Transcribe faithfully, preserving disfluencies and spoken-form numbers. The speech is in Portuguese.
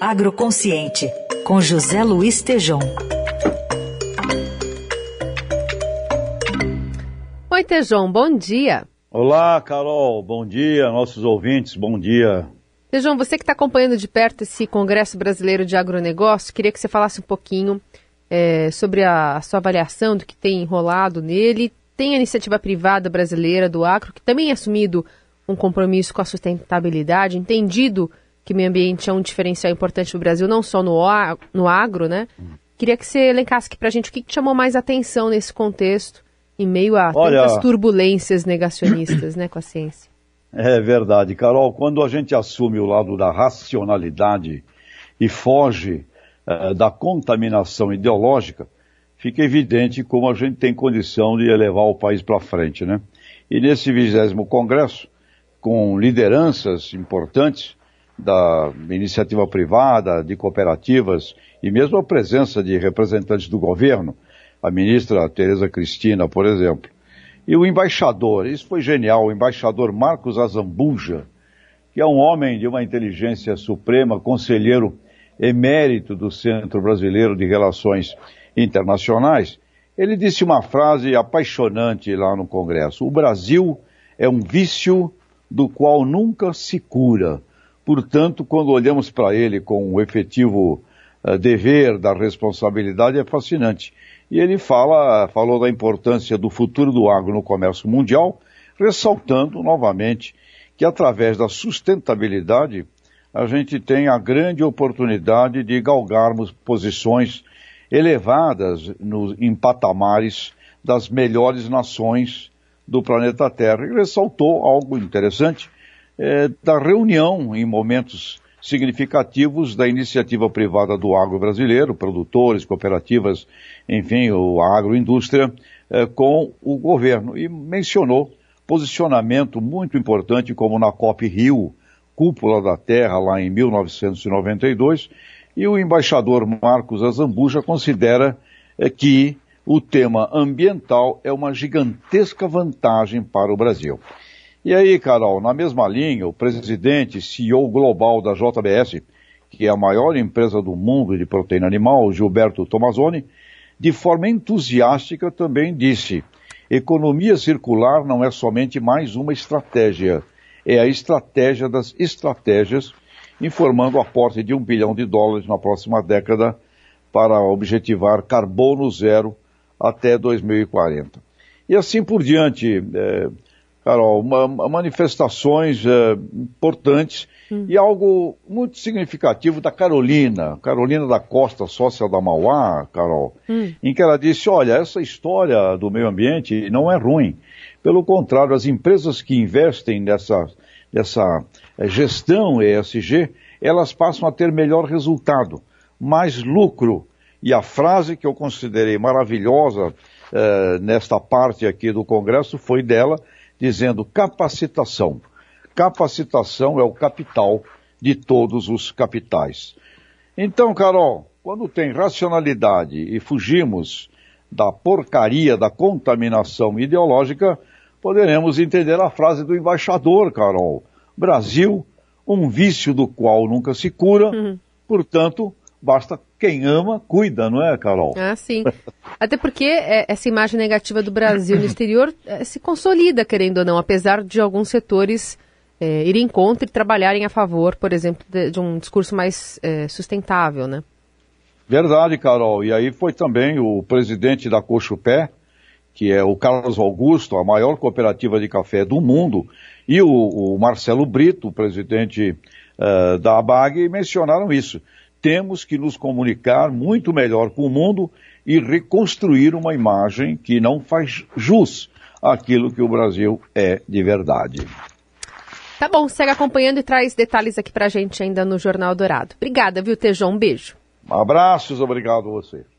Agroconsciente, com José Luiz Tejom. Oi, Tejom, bom dia. Olá, Carol, bom dia, nossos ouvintes, bom dia. Tejom, você que está acompanhando de perto esse Congresso Brasileiro de Agronegócio, queria que você falasse um pouquinho é, sobre a, a sua avaliação do que tem enrolado nele. Tem a iniciativa privada brasileira do agro, que também é assumido um compromisso com a sustentabilidade, entendido que o meio ambiente é um diferencial importante do Brasil, não só no, no agro, né? Queria que você elencasse aqui pra gente o que, que chamou mais atenção nesse contexto, em meio a Olha, tantas turbulências negacionistas, né, com a ciência. É verdade, Carol. Quando a gente assume o lado da racionalidade e foge uh, da contaminação ideológica, fica evidente como a gente tem condição de elevar o país para frente, né? E nesse vigésimo Congresso, com lideranças importantes da iniciativa privada, de cooperativas e mesmo a presença de representantes do governo, a ministra Tereza Cristina, por exemplo, e o embaixador, isso foi genial, o embaixador Marcos Azambuja, que é um homem de uma inteligência suprema, conselheiro emérito do Centro Brasileiro de Relações Internacionais, ele disse uma frase apaixonante lá no Congresso: o Brasil é um vício do qual nunca se cura. Portanto, quando olhamos para ele com o efetivo uh, dever da responsabilidade, é fascinante. E ele fala, falou da importância do futuro do agro no comércio mundial, ressaltando novamente que através da sustentabilidade a gente tem a grande oportunidade de galgarmos posições elevadas no, em patamares das melhores nações do planeta Terra. E ressaltou algo interessante é, da reunião em momentos significativos da iniciativa privada do agro brasileiro, produtores, cooperativas, enfim, a agroindústria, é, com o governo. E mencionou posicionamento muito importante como na COP-Rio, Cúpula da Terra, lá em mil novecentos e noventa e dois, e o embaixador Marcos Azambuja considera que o tema ambiental é uma gigantesca vantagem para o Brasil. E aí, Carol, na mesma linha, o presidente C E O global da J B S, que é a maior empresa do mundo de proteína animal, Gilberto Tomazoni, de forma entusiástica também disse: economia circular não é somente mais uma estratégia, é a estratégia das estratégias, informando o aporte de um bilhão de dólares na próxima década para objetivar carbono zero até dois mil e quarenta. E assim por diante, é, Carol, uma, manifestações é, importantes hum. e algo muito significativo da Carolina, Carolina da Costa, sócia da Mauá, Carol, hum. em que ela disse: olha, essa história do meio ambiente não é ruim. Pelo contrário, as empresas que investem nessa... dessa gestão E S G, elas passam a ter melhor resultado, mais lucro. E a frase que eu considerei maravilhosa eh, nesta parte aqui do Congresso foi dela, dizendo: capacitação. Capacitação é o capital de todos os capitais. Então, Carol, quando tem racionalidade e fugimos da porcaria da contaminação ideológica, poderemos entender a frase do embaixador, Carol: Brasil, um vício do qual nunca se cura, uhum. portanto, basta quem ama, cuida, não é, Carol? Ah, sim. Até porque é, essa imagem negativa do Brasil no exterior é, se consolida, querendo ou não, apesar de alguns setores é, irem contra e trabalharem a favor, por exemplo, de, de um discurso mais é, sustentável, né? Verdade, Carol. E aí foi também o presidente da Cochupé, que é o Carlos Augusto, a maior cooperativa de café do mundo, e o, o Marcelo Brito, o presidente uh, da A B A G, mencionaram isso. Temos que nos comunicar muito melhor com o mundo e reconstruir uma imagem que não faz jus àquilo que o Brasil é de verdade. Tá bom, segue acompanhando e traz detalhes aqui pra gente ainda no Jornal Dourado. Obrigada, viu, Tejom? Um beijo. Abraços, obrigado a você.